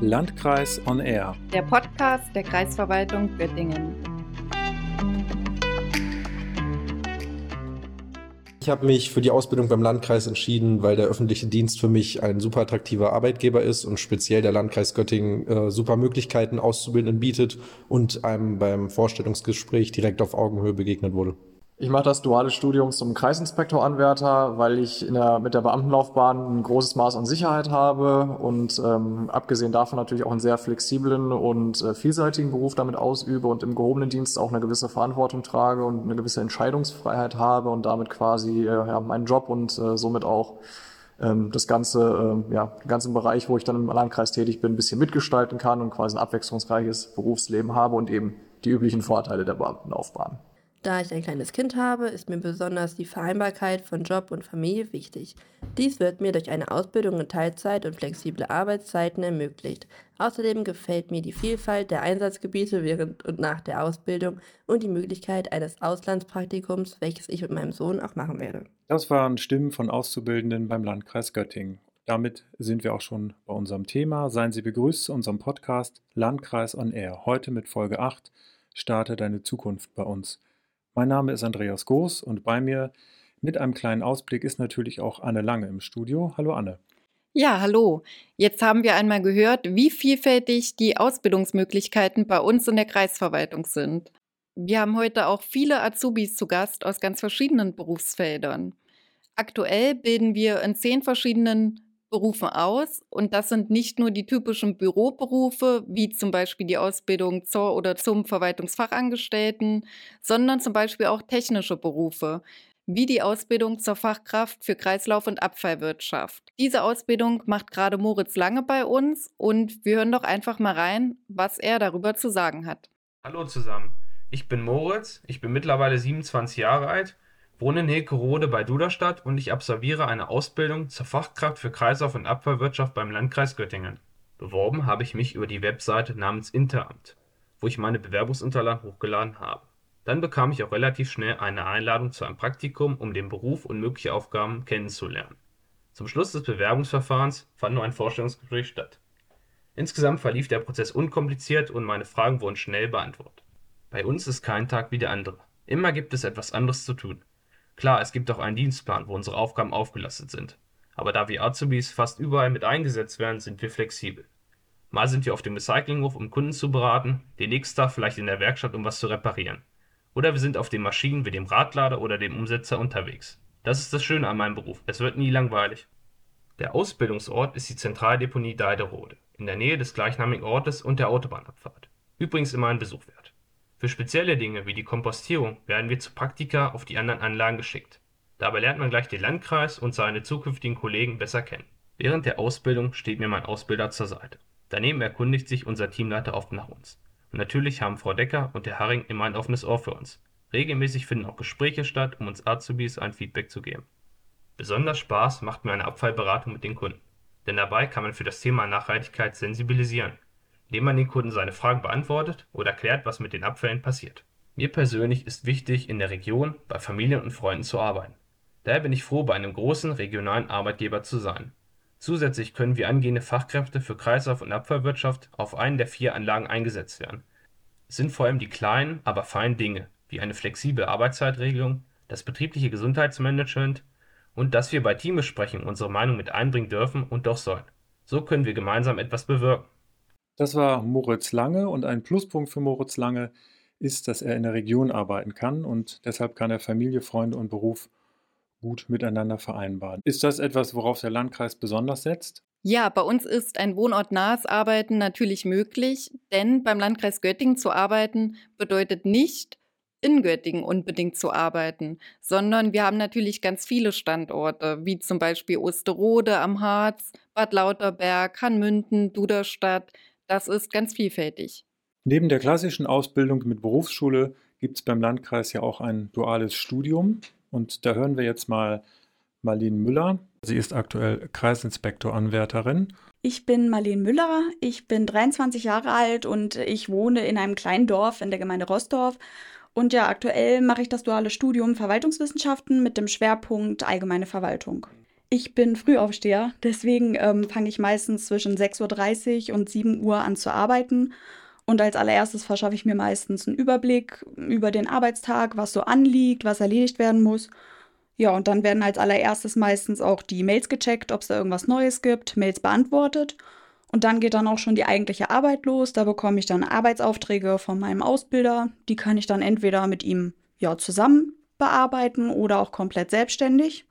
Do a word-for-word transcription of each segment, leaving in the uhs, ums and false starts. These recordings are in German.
Landkreis on Air, der Podcast der Kreisverwaltung Göttingen. Ich habe mich für die Ausbildung beim Landkreis entschieden, weil der öffentliche Dienst für mich ein super attraktiver Arbeitgeber ist und speziell der Landkreis Göttingen äh, super Möglichkeiten Auszubildenden bietet und einem beim Vorstellungsgespräch direkt auf Augenhöhe begegnet wurde. Ich mache das duale Studium zum Kreisinspektoranwärter, weil ich in der, mit der Beamtenlaufbahn ein großes Maß an Sicherheit habe und ähm, abgesehen davon natürlich auch einen sehr flexiblen und äh, vielseitigen Beruf damit ausübe und im gehobenen Dienst auch eine gewisse Verantwortung trage und eine gewisse Entscheidungsfreiheit habe und damit quasi äh, ja, meinen Job und äh, somit auch ähm, das ganze, äh, ja, den ganzen Bereich, wo ich dann im Landkreis tätig bin, ein bisschen mitgestalten kann und quasi ein abwechslungsreiches Berufsleben habe und eben die üblichen Vorteile der Beamtenlaufbahn. Da ich ein kleines Kind habe, ist mir besonders die Vereinbarkeit von Job und Familie wichtig. Dies wird mir durch eine Ausbildung in Teilzeit und flexible Arbeitszeiten ermöglicht. Außerdem gefällt mir die Vielfalt der Einsatzgebiete während und nach der Ausbildung und die Möglichkeit eines Auslandspraktikums, welches ich mit meinem Sohn auch machen werde. Das waren Stimmen von Auszubildenden beim Landkreis Göttingen. Damit sind wir auch schon bei unserem Thema. Seien Sie begrüßt zu unserem Podcast Landkreis on Air. Heute mit Folge acht, Starte deine Zukunft bei uns. Mein Name ist Andreas Goos und bei mir mit einem kleinen Ausblick ist natürlich auch Anne Lange im Studio. Hallo Anne. Ja, hallo. Jetzt haben wir einmal gehört, wie vielfältig die Ausbildungsmöglichkeiten bei uns in der Kreisverwaltung sind. Wir haben heute auch viele Azubis zu Gast aus ganz verschiedenen Berufsfeldern. Aktuell bilden wir in zehn verschiedenen Berufen aus und das sind nicht nur die typischen Büroberufe, wie zum Beispiel die Ausbildung zur oder zum Verwaltungsfachangestellten, sondern zum Beispiel auch technische Berufe, wie die Ausbildung zur Fachkraft für Kreislauf- und Abfallwirtschaft. Diese Ausbildung macht gerade Moritz Lange bei uns und wir hören doch einfach mal rein, was er darüber zu sagen hat. Hallo zusammen, ich bin Moritz, ich bin mittlerweile siebenundzwanzig Jahre alt, wohne in Helke-Rode bei Duderstadt und ich absolviere eine Ausbildung zur Fachkraft für Kreislauf- und Abfallwirtschaft beim Landkreis Göttingen. Beworben habe ich mich über die Webseite namens Interamt, wo ich meine Bewerbungsunterlagen hochgeladen habe. Dann bekam ich auch relativ schnell eine Einladung zu einem Praktikum, um den Beruf und mögliche Aufgaben kennenzulernen. Zum Schluss des Bewerbungsverfahrens fand nur ein Vorstellungsgespräch statt. Insgesamt verlief der Prozess unkompliziert und meine Fragen wurden schnell beantwortet. Bei uns ist kein Tag wie der andere. Immer gibt es etwas anderes zu tun. Klar, es gibt auch einen Dienstplan, wo unsere Aufgaben aufgelistet sind. Aber da wir Azubis fast überall mit eingesetzt werden, sind wir flexibel. Mal sind wir auf dem Recyclinghof, um Kunden zu beraten, den nächsten Tag vielleicht in der Werkstatt, um was zu reparieren. Oder wir sind auf den Maschinen wie dem Radlader oder dem Umsetzer unterwegs. Das ist das Schöne an meinem Beruf, es wird nie langweilig. Der Ausbildungsort ist die Zentraldeponie Deiderode, in der Nähe des gleichnamigen Ortes und der Autobahnabfahrt. Übrigens immer ein Besuch wert. Für spezielle Dinge wie die Kompostierung werden wir zu Praktika auf die anderen Anlagen geschickt. Dabei lernt man gleich den Landkreis und seine zukünftigen Kollegen besser kennen. Während der Ausbildung steht mir mein Ausbilder zur Seite. Daneben erkundigt sich unser Teamleiter oft nach uns. Und natürlich haben Frau Decker und Herr Haring immer ein offenes Ohr für uns. Regelmäßig finden auch Gespräche statt, um uns Azubis ein Feedback zu geben. Besonders Spaß macht mir eine Abfallberatung mit den Kunden. Denn dabei kann man für das Thema Nachhaltigkeit sensibilisieren, indem man den Kunden seine Fragen beantwortet oder klärt, was mit den Abfällen passiert. Mir persönlich ist wichtig, in der Region bei Familien und Freunden zu arbeiten. Daher bin ich froh, bei einem großen regionalen Arbeitgeber zu sein. Zusätzlich können wir angehende Fachkräfte für Kreislauf- und Abfallwirtschaft auf einen der vier Anlagen eingesetzt werden. Es sind vor allem die kleinen, aber feinen Dinge, wie eine flexible Arbeitszeitregelung, das betriebliche Gesundheitsmanagement und dass wir bei Teambesprechungen unsere Meinung mit einbringen dürfen und doch sollen. So können wir gemeinsam etwas bewirken. Das war Moritz Lange und ein Pluspunkt für Moritz Lange ist, dass er in der Region arbeiten kann und deshalb kann er Familie, Freunde und Beruf gut miteinander vereinbaren. Ist das etwas, worauf der Landkreis besonders setzt? Ja, bei uns ist ein wohnortnahes Arbeiten natürlich möglich, denn beim Landkreis Göttingen zu arbeiten bedeutet nicht, in Göttingen unbedingt zu arbeiten, sondern wir haben natürlich ganz viele Standorte, wie zum Beispiel Osterode am Harz, Bad Lauterberg, Hann. Münden, Duderstadt. Das ist ganz vielfältig. Neben der klassischen Ausbildung mit Berufsschule gibt es beim Landkreis ja auch ein duales Studium. Und da hören wir jetzt mal Marleen Müller. Sie ist aktuell Kreisinspektoranwärterin. Ich bin Marleen Müller, ich bin dreiundzwanzig Jahre alt und ich wohne in einem kleinen Dorf in der Gemeinde Roßdorf Und ja, aktuell mache ich das duale Studium Verwaltungswissenschaften mit dem Schwerpunkt Allgemeine Verwaltung. Ich bin Frühaufsteher, deswegen ähm, fange ich meistens zwischen sechs Uhr dreißig und sieben Uhr an zu arbeiten. Und als allererstes verschaffe ich mir meistens einen Überblick über den Arbeitstag, was so anliegt, was erledigt werden muss. Ja, und dann werden als allererstes meistens auch die Mails gecheckt, ob es da irgendwas Neues gibt, Mails beantwortet. Und dann geht dann auch schon die eigentliche Arbeit los. Da bekomme ich dann Arbeitsaufträge von meinem Ausbilder. Die kann ich dann entweder mit ihm ja, zusammen bearbeiten oder auch komplett selbstständig.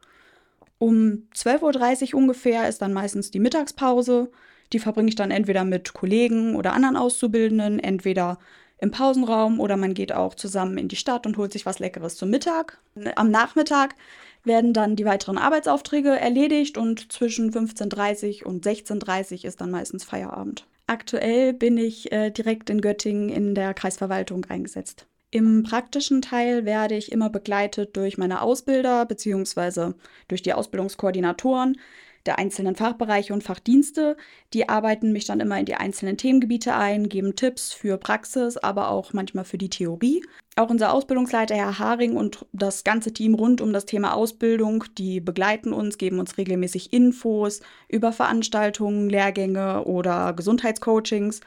Um zwölf Uhr dreißig ungefähr ist dann meistens die Mittagspause. Die verbringe ich dann entweder mit Kollegen oder anderen Auszubildenden, entweder im Pausenraum oder man geht auch zusammen in die Stadt und holt sich was Leckeres zum Mittag. Am Nachmittag werden dann die weiteren Arbeitsaufträge erledigt und zwischen fünfzehn Uhr dreißig und sechzehn Uhr dreißig ist dann meistens Feierabend. Aktuell bin ich äh, direkt in Göttingen in der Kreisverwaltung eingesetzt. Im praktischen Teil werde ich immer begleitet durch meine Ausbilder bzw. durch die Ausbildungskoordinatoren der einzelnen Fachbereiche und Fachdienste. Die arbeiten mich dann immer in die einzelnen Themengebiete ein, geben Tipps für Praxis, aber auch manchmal für die Theorie. Auch unser Ausbildungsleiter, Herr Haring, und das ganze Team rund um das Thema Ausbildung, die begleiten uns, geben uns regelmäßig Infos über Veranstaltungen, Lehrgänge oder Gesundheitscoachings.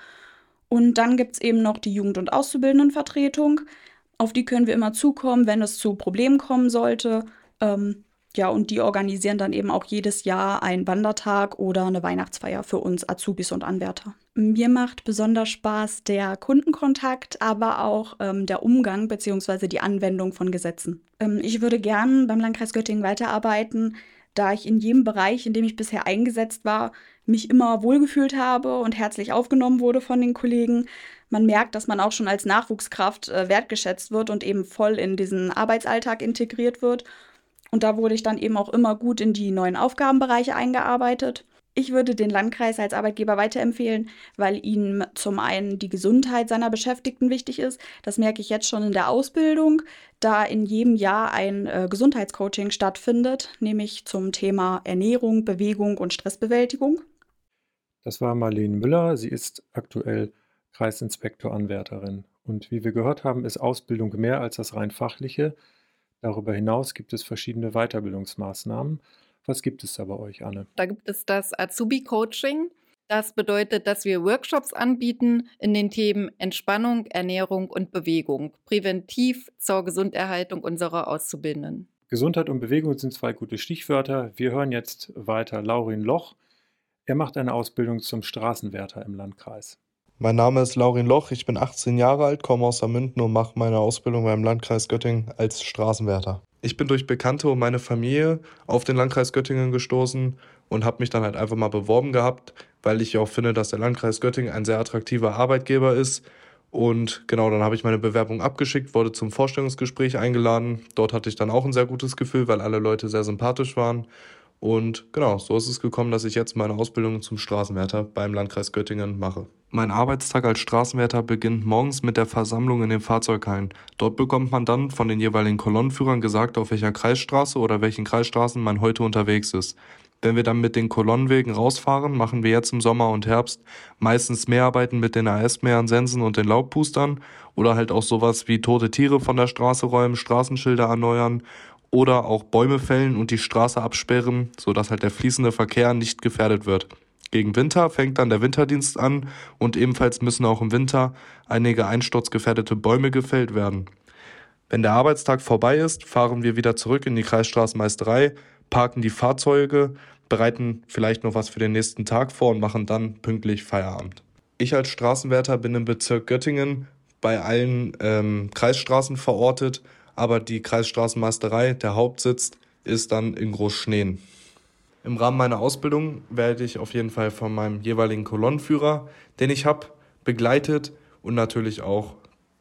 Und dann gibt es eben noch die Jugend- und Auszubildendenvertretung. Auf die können wir immer zukommen, wenn es zu Problemen kommen sollte. Ähm, Ja, und die organisieren dann eben auch jedes Jahr einen Wandertag oder eine Weihnachtsfeier für uns Azubis und Anwärter. Mir macht besonders Spaß der Kundenkontakt, aber auch ähm, der Umgang bzw. die Anwendung von Gesetzen. Ähm, ich würde gern beim Landkreis Göttingen weiterarbeiten, da ich in jedem Bereich, in dem ich bisher eingesetzt war, mich immer wohlgefühlt habe und herzlich aufgenommen wurde von den Kollegen. Man merkt, dass man auch schon als Nachwuchskraft äh, wertgeschätzt wird und eben voll in diesen Arbeitsalltag integriert wird. Und da wurde ich dann eben auch immer gut in die neuen Aufgabenbereiche eingearbeitet. Ich würde den Landkreis als Arbeitgeber weiterempfehlen, weil ihm zum einen die Gesundheit seiner Beschäftigten wichtig ist. Das merke ich jetzt schon in der Ausbildung, da in jedem Jahr ein äh, Gesundheitscoaching stattfindet, nämlich zum Thema Ernährung, Bewegung und Stressbewältigung. Das war Marleen Müller. Sie ist aktuell Kreisinspektor-Anwärterin. Und wie wir gehört haben, ist Ausbildung mehr als das rein fachliche. Darüber hinaus gibt es verschiedene Weiterbildungsmaßnahmen. Was gibt es da bei euch, Anne? Da gibt es das Azubi-Coaching. Das bedeutet, dass wir Workshops anbieten in den Themen Entspannung, Ernährung und Bewegung, präventiv zur Gesunderhaltung unserer Auszubildenden. Gesundheit und Bewegung sind zwei gute Stichwörter. Wir hören jetzt weiter Laurin Loch. Er macht eine Ausbildung zum Straßenwärter im Landkreis. Mein Name ist Laurin Loch, ich bin achtzehn Jahre alt, komme aus Hann. Münden und mache meine Ausbildung beim Landkreis Göttingen als Straßenwärter. Ich bin durch Bekannte und meine Familie auf den Landkreis Göttingen gestoßen und habe mich dann halt einfach mal beworben gehabt, weil ich ja auch finde, dass der Landkreis Göttingen ein sehr attraktiver Arbeitgeber ist. Und genau, dann habe ich meine Bewerbung abgeschickt, wurde zum Vorstellungsgespräch eingeladen. Dort hatte ich dann auch ein sehr gutes Gefühl, weil alle Leute sehr sympathisch waren. Und genau, so ist es gekommen, dass ich jetzt meine Ausbildung zum Straßenwärter beim Landkreis Göttingen mache. Mein Arbeitstag als Straßenwärter beginnt morgens mit der Versammlung in den Fahrzeughallen. Dort bekommt man dann von den jeweiligen Kolonnenführern gesagt, auf welcher Kreisstraße oder welchen Kreisstraßen man heute unterwegs ist. Wenn wir dann mit den Kolonnenwegen rausfahren, machen wir jetzt im Sommer und Herbst meistens Mäharbeiten mit den A S-Mähern, Sensen und den Laubpustern oder halt auch sowas wie tote Tiere von der Straße räumen, Straßenschilder erneuern oder auch Bäume fällen und die Straße absperren, sodass halt der fließende Verkehr nicht gefährdet wird. Gegen Winter fängt dann der Winterdienst an und ebenfalls müssen auch im Winter einige einsturzgefährdete Bäume gefällt werden. Wenn der Arbeitstag vorbei ist, fahren wir wieder zurück in die Kreisstraßenmeisterei, parken die Fahrzeuge, bereiten vielleicht noch was für den nächsten Tag vor und machen dann pünktlich Feierabend. Ich als Straßenwärter bin im Bezirk Göttingen bei allen ähm, Kreisstraßen verortet, aber die Kreisstraßenmeisterei, der Hauptsitz, ist dann in Großschneen. Im Rahmen meiner Ausbildung werde ich auf jeden Fall von meinem jeweiligen Kolonnenführer, den ich habe, begleitet und natürlich auch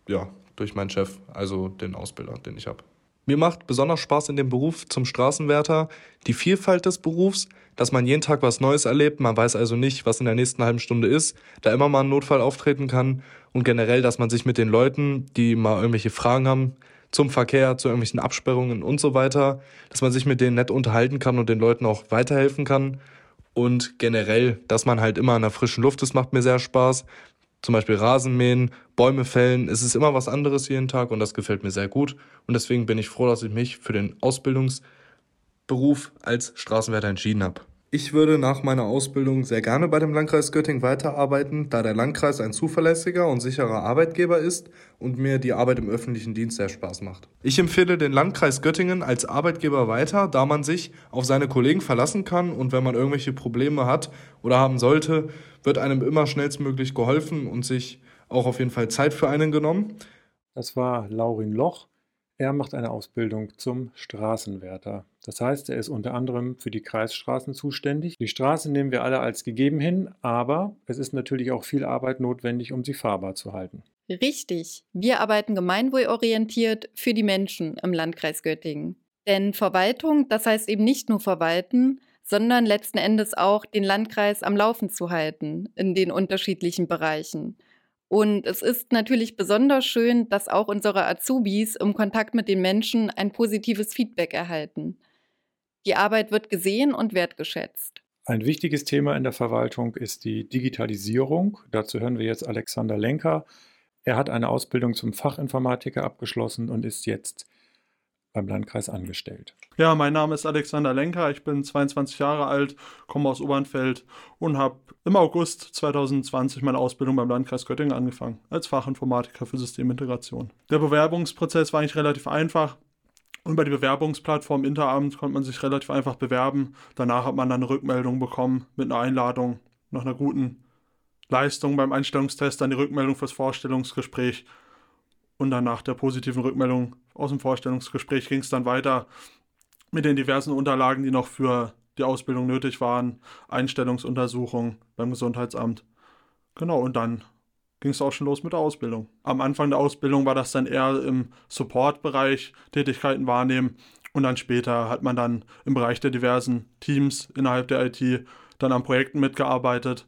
ja, durch meinen Chef, also den Ausbilder, den ich habe. Mir macht besonders Spaß in dem Beruf zum Straßenwärter die Vielfalt des Berufs, dass man jeden Tag was Neues erlebt, man weiß also nicht, was in der nächsten halben Stunde ist, da immer mal ein Notfall auftreten kann und generell, dass man sich mit den Leuten, die mal irgendwelche Fragen haben, zum Verkehr, zu irgendwelchen Absperrungen und so weiter, dass man sich mit denen nett unterhalten kann und den Leuten auch weiterhelfen kann. Und generell, dass man halt immer in der frischen Luft ist, macht mir sehr Spaß. Zum Beispiel Rasenmähen, Bäume fällen, es ist immer was anderes jeden Tag und das gefällt mir sehr gut. Und deswegen bin ich froh, dass ich mich für den Ausbildungsberuf als Straßenwärter entschieden habe. Ich würde nach meiner Ausbildung sehr gerne bei dem Landkreis Göttingen weiterarbeiten, da der Landkreis ein zuverlässiger und sicherer Arbeitgeber ist und mir die Arbeit im öffentlichen Dienst sehr Spaß macht. Ich empfehle den Landkreis Göttingen als Arbeitgeber weiter, da man sich auf seine Kollegen verlassen kann und wenn man irgendwelche Probleme hat oder haben sollte, wird einem immer schnellstmöglich geholfen und sich auch auf jeden Fall Zeit für einen genommen. Das war Laurin Loch. Er macht eine Ausbildung zum Straßenwärter. Das heißt, er ist unter anderem für die Kreisstraßen zuständig. Die Straßen nehmen wir alle als gegeben hin, aber es ist natürlich auch viel Arbeit notwendig, um sie fahrbar zu halten. Richtig. Wir arbeiten gemeinwohlorientiert für die Menschen im Landkreis Göttingen. Denn Verwaltung, das heißt eben nicht nur verwalten, sondern letzten Endes auch den Landkreis am Laufen zu halten in den unterschiedlichen Bereichen. Und es ist natürlich besonders schön, dass auch unsere Azubis im Kontakt mit den Menschen ein positives Feedback erhalten. Die Arbeit wird gesehen und wertgeschätzt. Ein wichtiges Thema in der Verwaltung ist die Digitalisierung. Dazu hören wir jetzt Alexander Lenker. Er hat eine Ausbildung zum Fachinformatiker abgeschlossen und ist jetzt beim Landkreis angestellt. Ja, mein Name ist Alexander Lenker, ich bin zweiundzwanzig Jahre alt, komme aus Obernfeld und habe im August zwanzig zwanzig meine Ausbildung beim Landkreis Göttingen angefangen, als Fachinformatiker für Systemintegration. Der Bewerbungsprozess war eigentlich relativ einfach und bei der Bewerbungsplattform Interamt konnte man sich relativ einfach bewerben. Danach hat man dann eine Rückmeldung bekommen mit einer Einladung, nach einer guten Leistung beim Einstellungstest, dann die Rückmeldung fürs Vorstellungsgespräch. Und dann nach der positiven Rückmeldung aus dem Vorstellungsgespräch ging es dann weiter mit den diversen Unterlagen, die noch für die Ausbildung nötig waren. Einstellungsuntersuchung beim Gesundheitsamt. Genau, und dann ging es auch schon los mit der Ausbildung. Am Anfang der Ausbildung war das dann eher im Support-Bereich, Tätigkeiten wahrnehmen. Und dann später hat man dann im Bereich der diversen Teams innerhalb der I T dann an Projekten mitgearbeitet.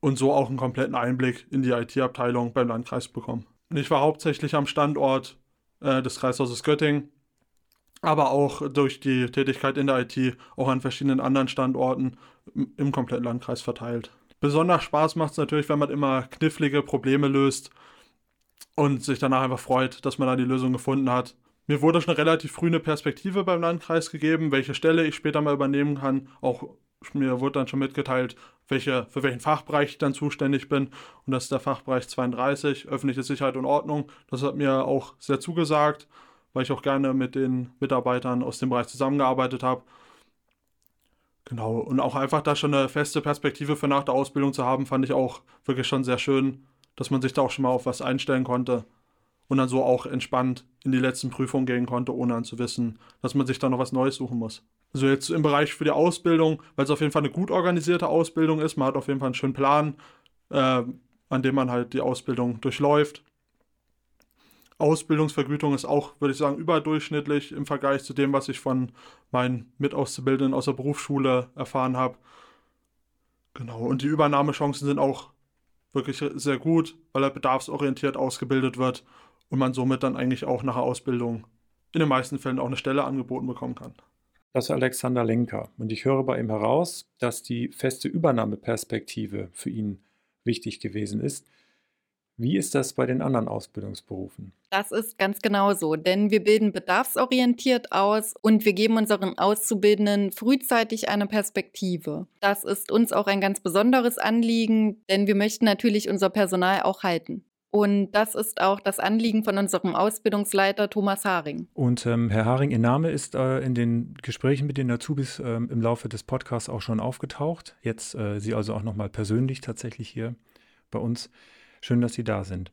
Und so auch einen kompletten Einblick in die I T-Abteilung beim Landkreis bekommen. Ich war hauptsächlich am Standort äh, des Kreishauses Göttingen, aber auch durch die Tätigkeit in der I T auch an verschiedenen anderen Standorten im kompletten Landkreis verteilt. Besonders Spaß macht es natürlich, wenn man immer knifflige Probleme löst und sich danach einfach freut, dass man da die Lösung gefunden hat. Mir wurde schon relativ früh eine Perspektive beim Landkreis gegeben, welche Stelle ich später mal übernehmen kann. Auch mir wurde dann schon mitgeteilt, welche, für welchen Fachbereich ich dann zuständig bin. Und das ist der Fachbereich zweiunddreißig, öffentliche Sicherheit und Ordnung. Das hat mir auch sehr zugesagt, weil ich auch gerne mit den Mitarbeitern aus dem Bereich zusammengearbeitet habe. Genau, und auch einfach da schon eine feste Perspektive für nach der Ausbildung zu haben, fand ich auch wirklich schon sehr schön, dass man sich da auch schon mal auf was einstellen konnte und dann so auch entspannt in die letzten Prüfungen gehen konnte, ohne dann zu wissen, dass man sich da noch was Neues suchen muss. Also jetzt im Bereich für die Ausbildung, weil es auf jeden Fall eine gut organisierte Ausbildung ist. Man hat auf jeden Fall einen schönen Plan, äh, an dem man halt die Ausbildung durchläuft. Ausbildungsvergütung ist auch, würde ich sagen, überdurchschnittlich im Vergleich zu dem, was ich von meinen Mitauszubildenden aus der Berufsschule erfahren habe. Genau, und die Übernahmechancen sind auch wirklich sehr gut, weil er bedarfsorientiert ausgebildet wird und man somit dann eigentlich auch nach der Ausbildung in den meisten Fällen auch eine Stelle angeboten bekommen kann. Das ist Alexander Lenker und ich höre bei ihm heraus, dass die feste Übernahmeperspektive für ihn wichtig gewesen ist. Wie ist das bei den anderen Ausbildungsberufen? Das ist ganz genau so, denn wir bilden bedarfsorientiert aus und wir geben unseren Auszubildenden frühzeitig eine Perspektive. Das ist uns auch ein ganz besonderes Anliegen, denn wir möchten natürlich unser Personal auch halten. Und das ist auch das Anliegen von unserem Ausbildungsleiter Thomas Haring. Und ähm, Herr Haring, Ihr Name ist äh, in den Gesprächen mit den Azubis äh, im Laufe des Podcasts auch schon aufgetaucht. Jetzt äh, Sie also auch nochmal persönlich tatsächlich hier bei uns. Schön, dass Sie da sind.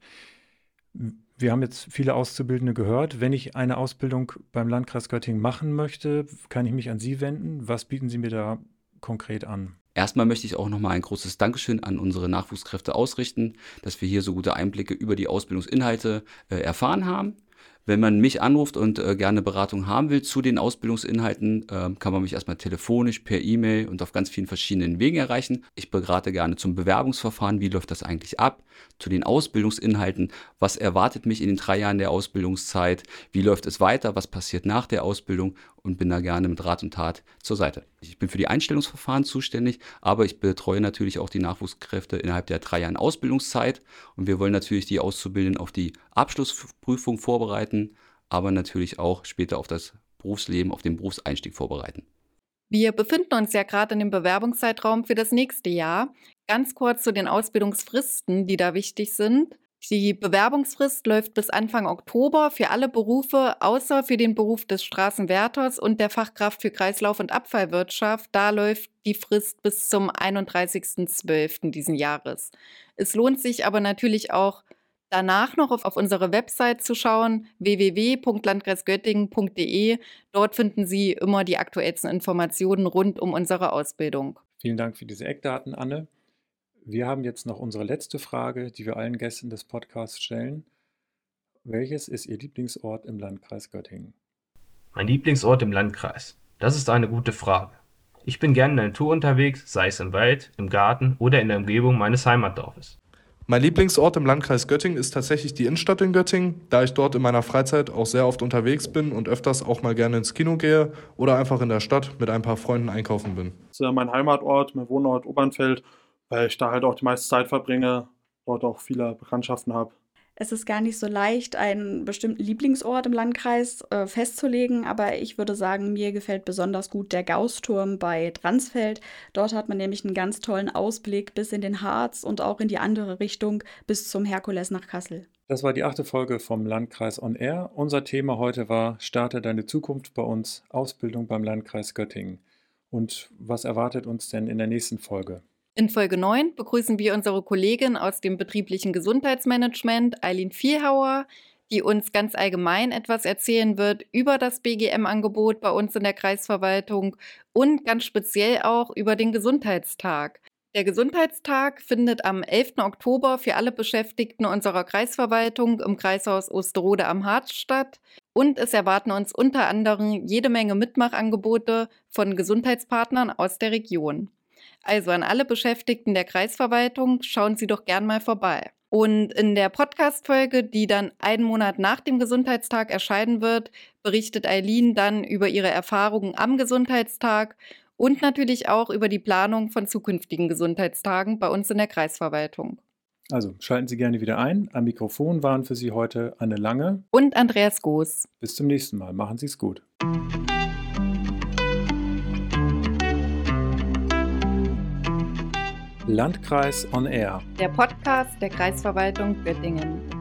Wir haben jetzt viele Auszubildende gehört. Wenn ich eine Ausbildung beim Landkreis Göttingen machen möchte, kann ich mich an Sie wenden. Was bieten Sie mir da konkret an? Erstmal möchte ich auch nochmal ein großes Dankeschön an unsere Nachwuchskräfte ausrichten, dass wir hier so gute Einblicke über die Ausbildungsinhalte äh, erfahren haben. Wenn man mich anruft und äh, gerne Beratung haben will zu den Ausbildungsinhalten, äh, kann man mich erstmal telefonisch, per E-Mail und auf ganz vielen verschiedenen Wegen erreichen. Ich berate gerne zum Bewerbungsverfahren, wie läuft das eigentlich ab, zu den Ausbildungsinhalten, was erwartet mich in den drei Jahren der Ausbildungszeit, wie läuft es weiter, was passiert nach der Ausbildung, und bin da gerne mit Rat und Tat zur Seite. Ich bin für die Einstellungsverfahren zuständig, aber ich betreue natürlich auch die Nachwuchskräfte innerhalb der drei Jahren Ausbildungszeit, und wir wollen natürlich die Auszubildenden auf die Abschlussprüfung vorbereiten, aber natürlich auch später auf das Berufsleben, auf den Berufseinstieg vorbereiten. Wir befinden uns ja gerade in dem Bewerbungszeitraum für das nächste Jahr. Ganz kurz zu den Ausbildungsfristen, die da wichtig sind. Die Bewerbungsfrist läuft bis Anfang Oktober für alle Berufe, außer für den Beruf des Straßenwärters und der Fachkraft für Kreislauf- und Abfallwirtschaft. Da läuft die Frist bis zum einunddreißigsten zwölften diesen Jahres. Es lohnt sich aber natürlich auch, danach noch auf, auf unsere Website zu schauen, w w w punkt landkreisgöttingen punkt d e. Dort finden Sie immer die aktuellsten Informationen rund um unsere Ausbildung. Vielen Dank für diese Eckdaten, Anne. Wir haben jetzt noch unsere letzte Frage, die wir allen Gästen des Podcasts stellen. Welches ist Ihr Lieblingsort im Landkreis Göttingen? Mein Lieblingsort im Landkreis? Das ist eine gute Frage. Ich bin gerne in der Natur unterwegs, sei es im Wald, im Garten oder in der Umgebung meines Heimatdorfes. Mein Lieblingsort im Landkreis Göttingen ist tatsächlich die Innenstadt in Göttingen, da ich dort in meiner Freizeit auch sehr oft unterwegs bin und öfters auch mal gerne ins Kino gehe oder einfach in der Stadt mit ein paar Freunden einkaufen bin. Das ist mein Heimatort, mein Wohnort Obernfeld, weil ich da halt auch die meiste Zeit verbringe, dort auch viele Bekanntschaften habe. Es ist gar nicht so leicht, einen bestimmten Lieblingsort im Landkreis äh, festzulegen, aber ich würde sagen, mir gefällt besonders gut der Gaußturm bei Dransfeld. Dort hat man nämlich einen ganz tollen Ausblick bis in den Harz und auch in die andere Richtung bis zum Herkules nach Kassel. Das war die achte Folge vom Landkreis On Air. Unser Thema heute war: Starte deine Zukunft bei uns, Ausbildung beim Landkreis Göttingen. Und was erwartet uns denn in der nächsten Folge? In Folge neun begrüßen wir unsere Kollegin aus dem betrieblichen Gesundheitsmanagement, Eileen Vielhauer, die uns ganz allgemein etwas erzählen wird über das B G M-Angebot bei uns in der Kreisverwaltung und ganz speziell auch über den Gesundheitstag. Der Gesundheitstag findet am elften Oktober für alle Beschäftigten unserer Kreisverwaltung im Kreishaus Osterode am Harz statt. Und es erwarten uns unter anderem jede Menge Mitmachangebote von Gesundheitspartnern aus der Region. Also an alle Beschäftigten der Kreisverwaltung, schauen Sie doch gern mal vorbei. Und in der Podcast-Folge, die dann einen Monat nach dem Gesundheitstag erscheinen wird, berichtet Eileen dann über ihre Erfahrungen am Gesundheitstag und natürlich auch über die Planung von zukünftigen Gesundheitstagen bei uns in der Kreisverwaltung. Also schalten Sie gerne wieder ein. Am Mikrofon waren für Sie heute Anne Lange und Andreas Goos. Bis zum nächsten Mal. Machen Sie es gut. Landkreis On Air. Der Podcast der Kreisverwaltung Göttingen.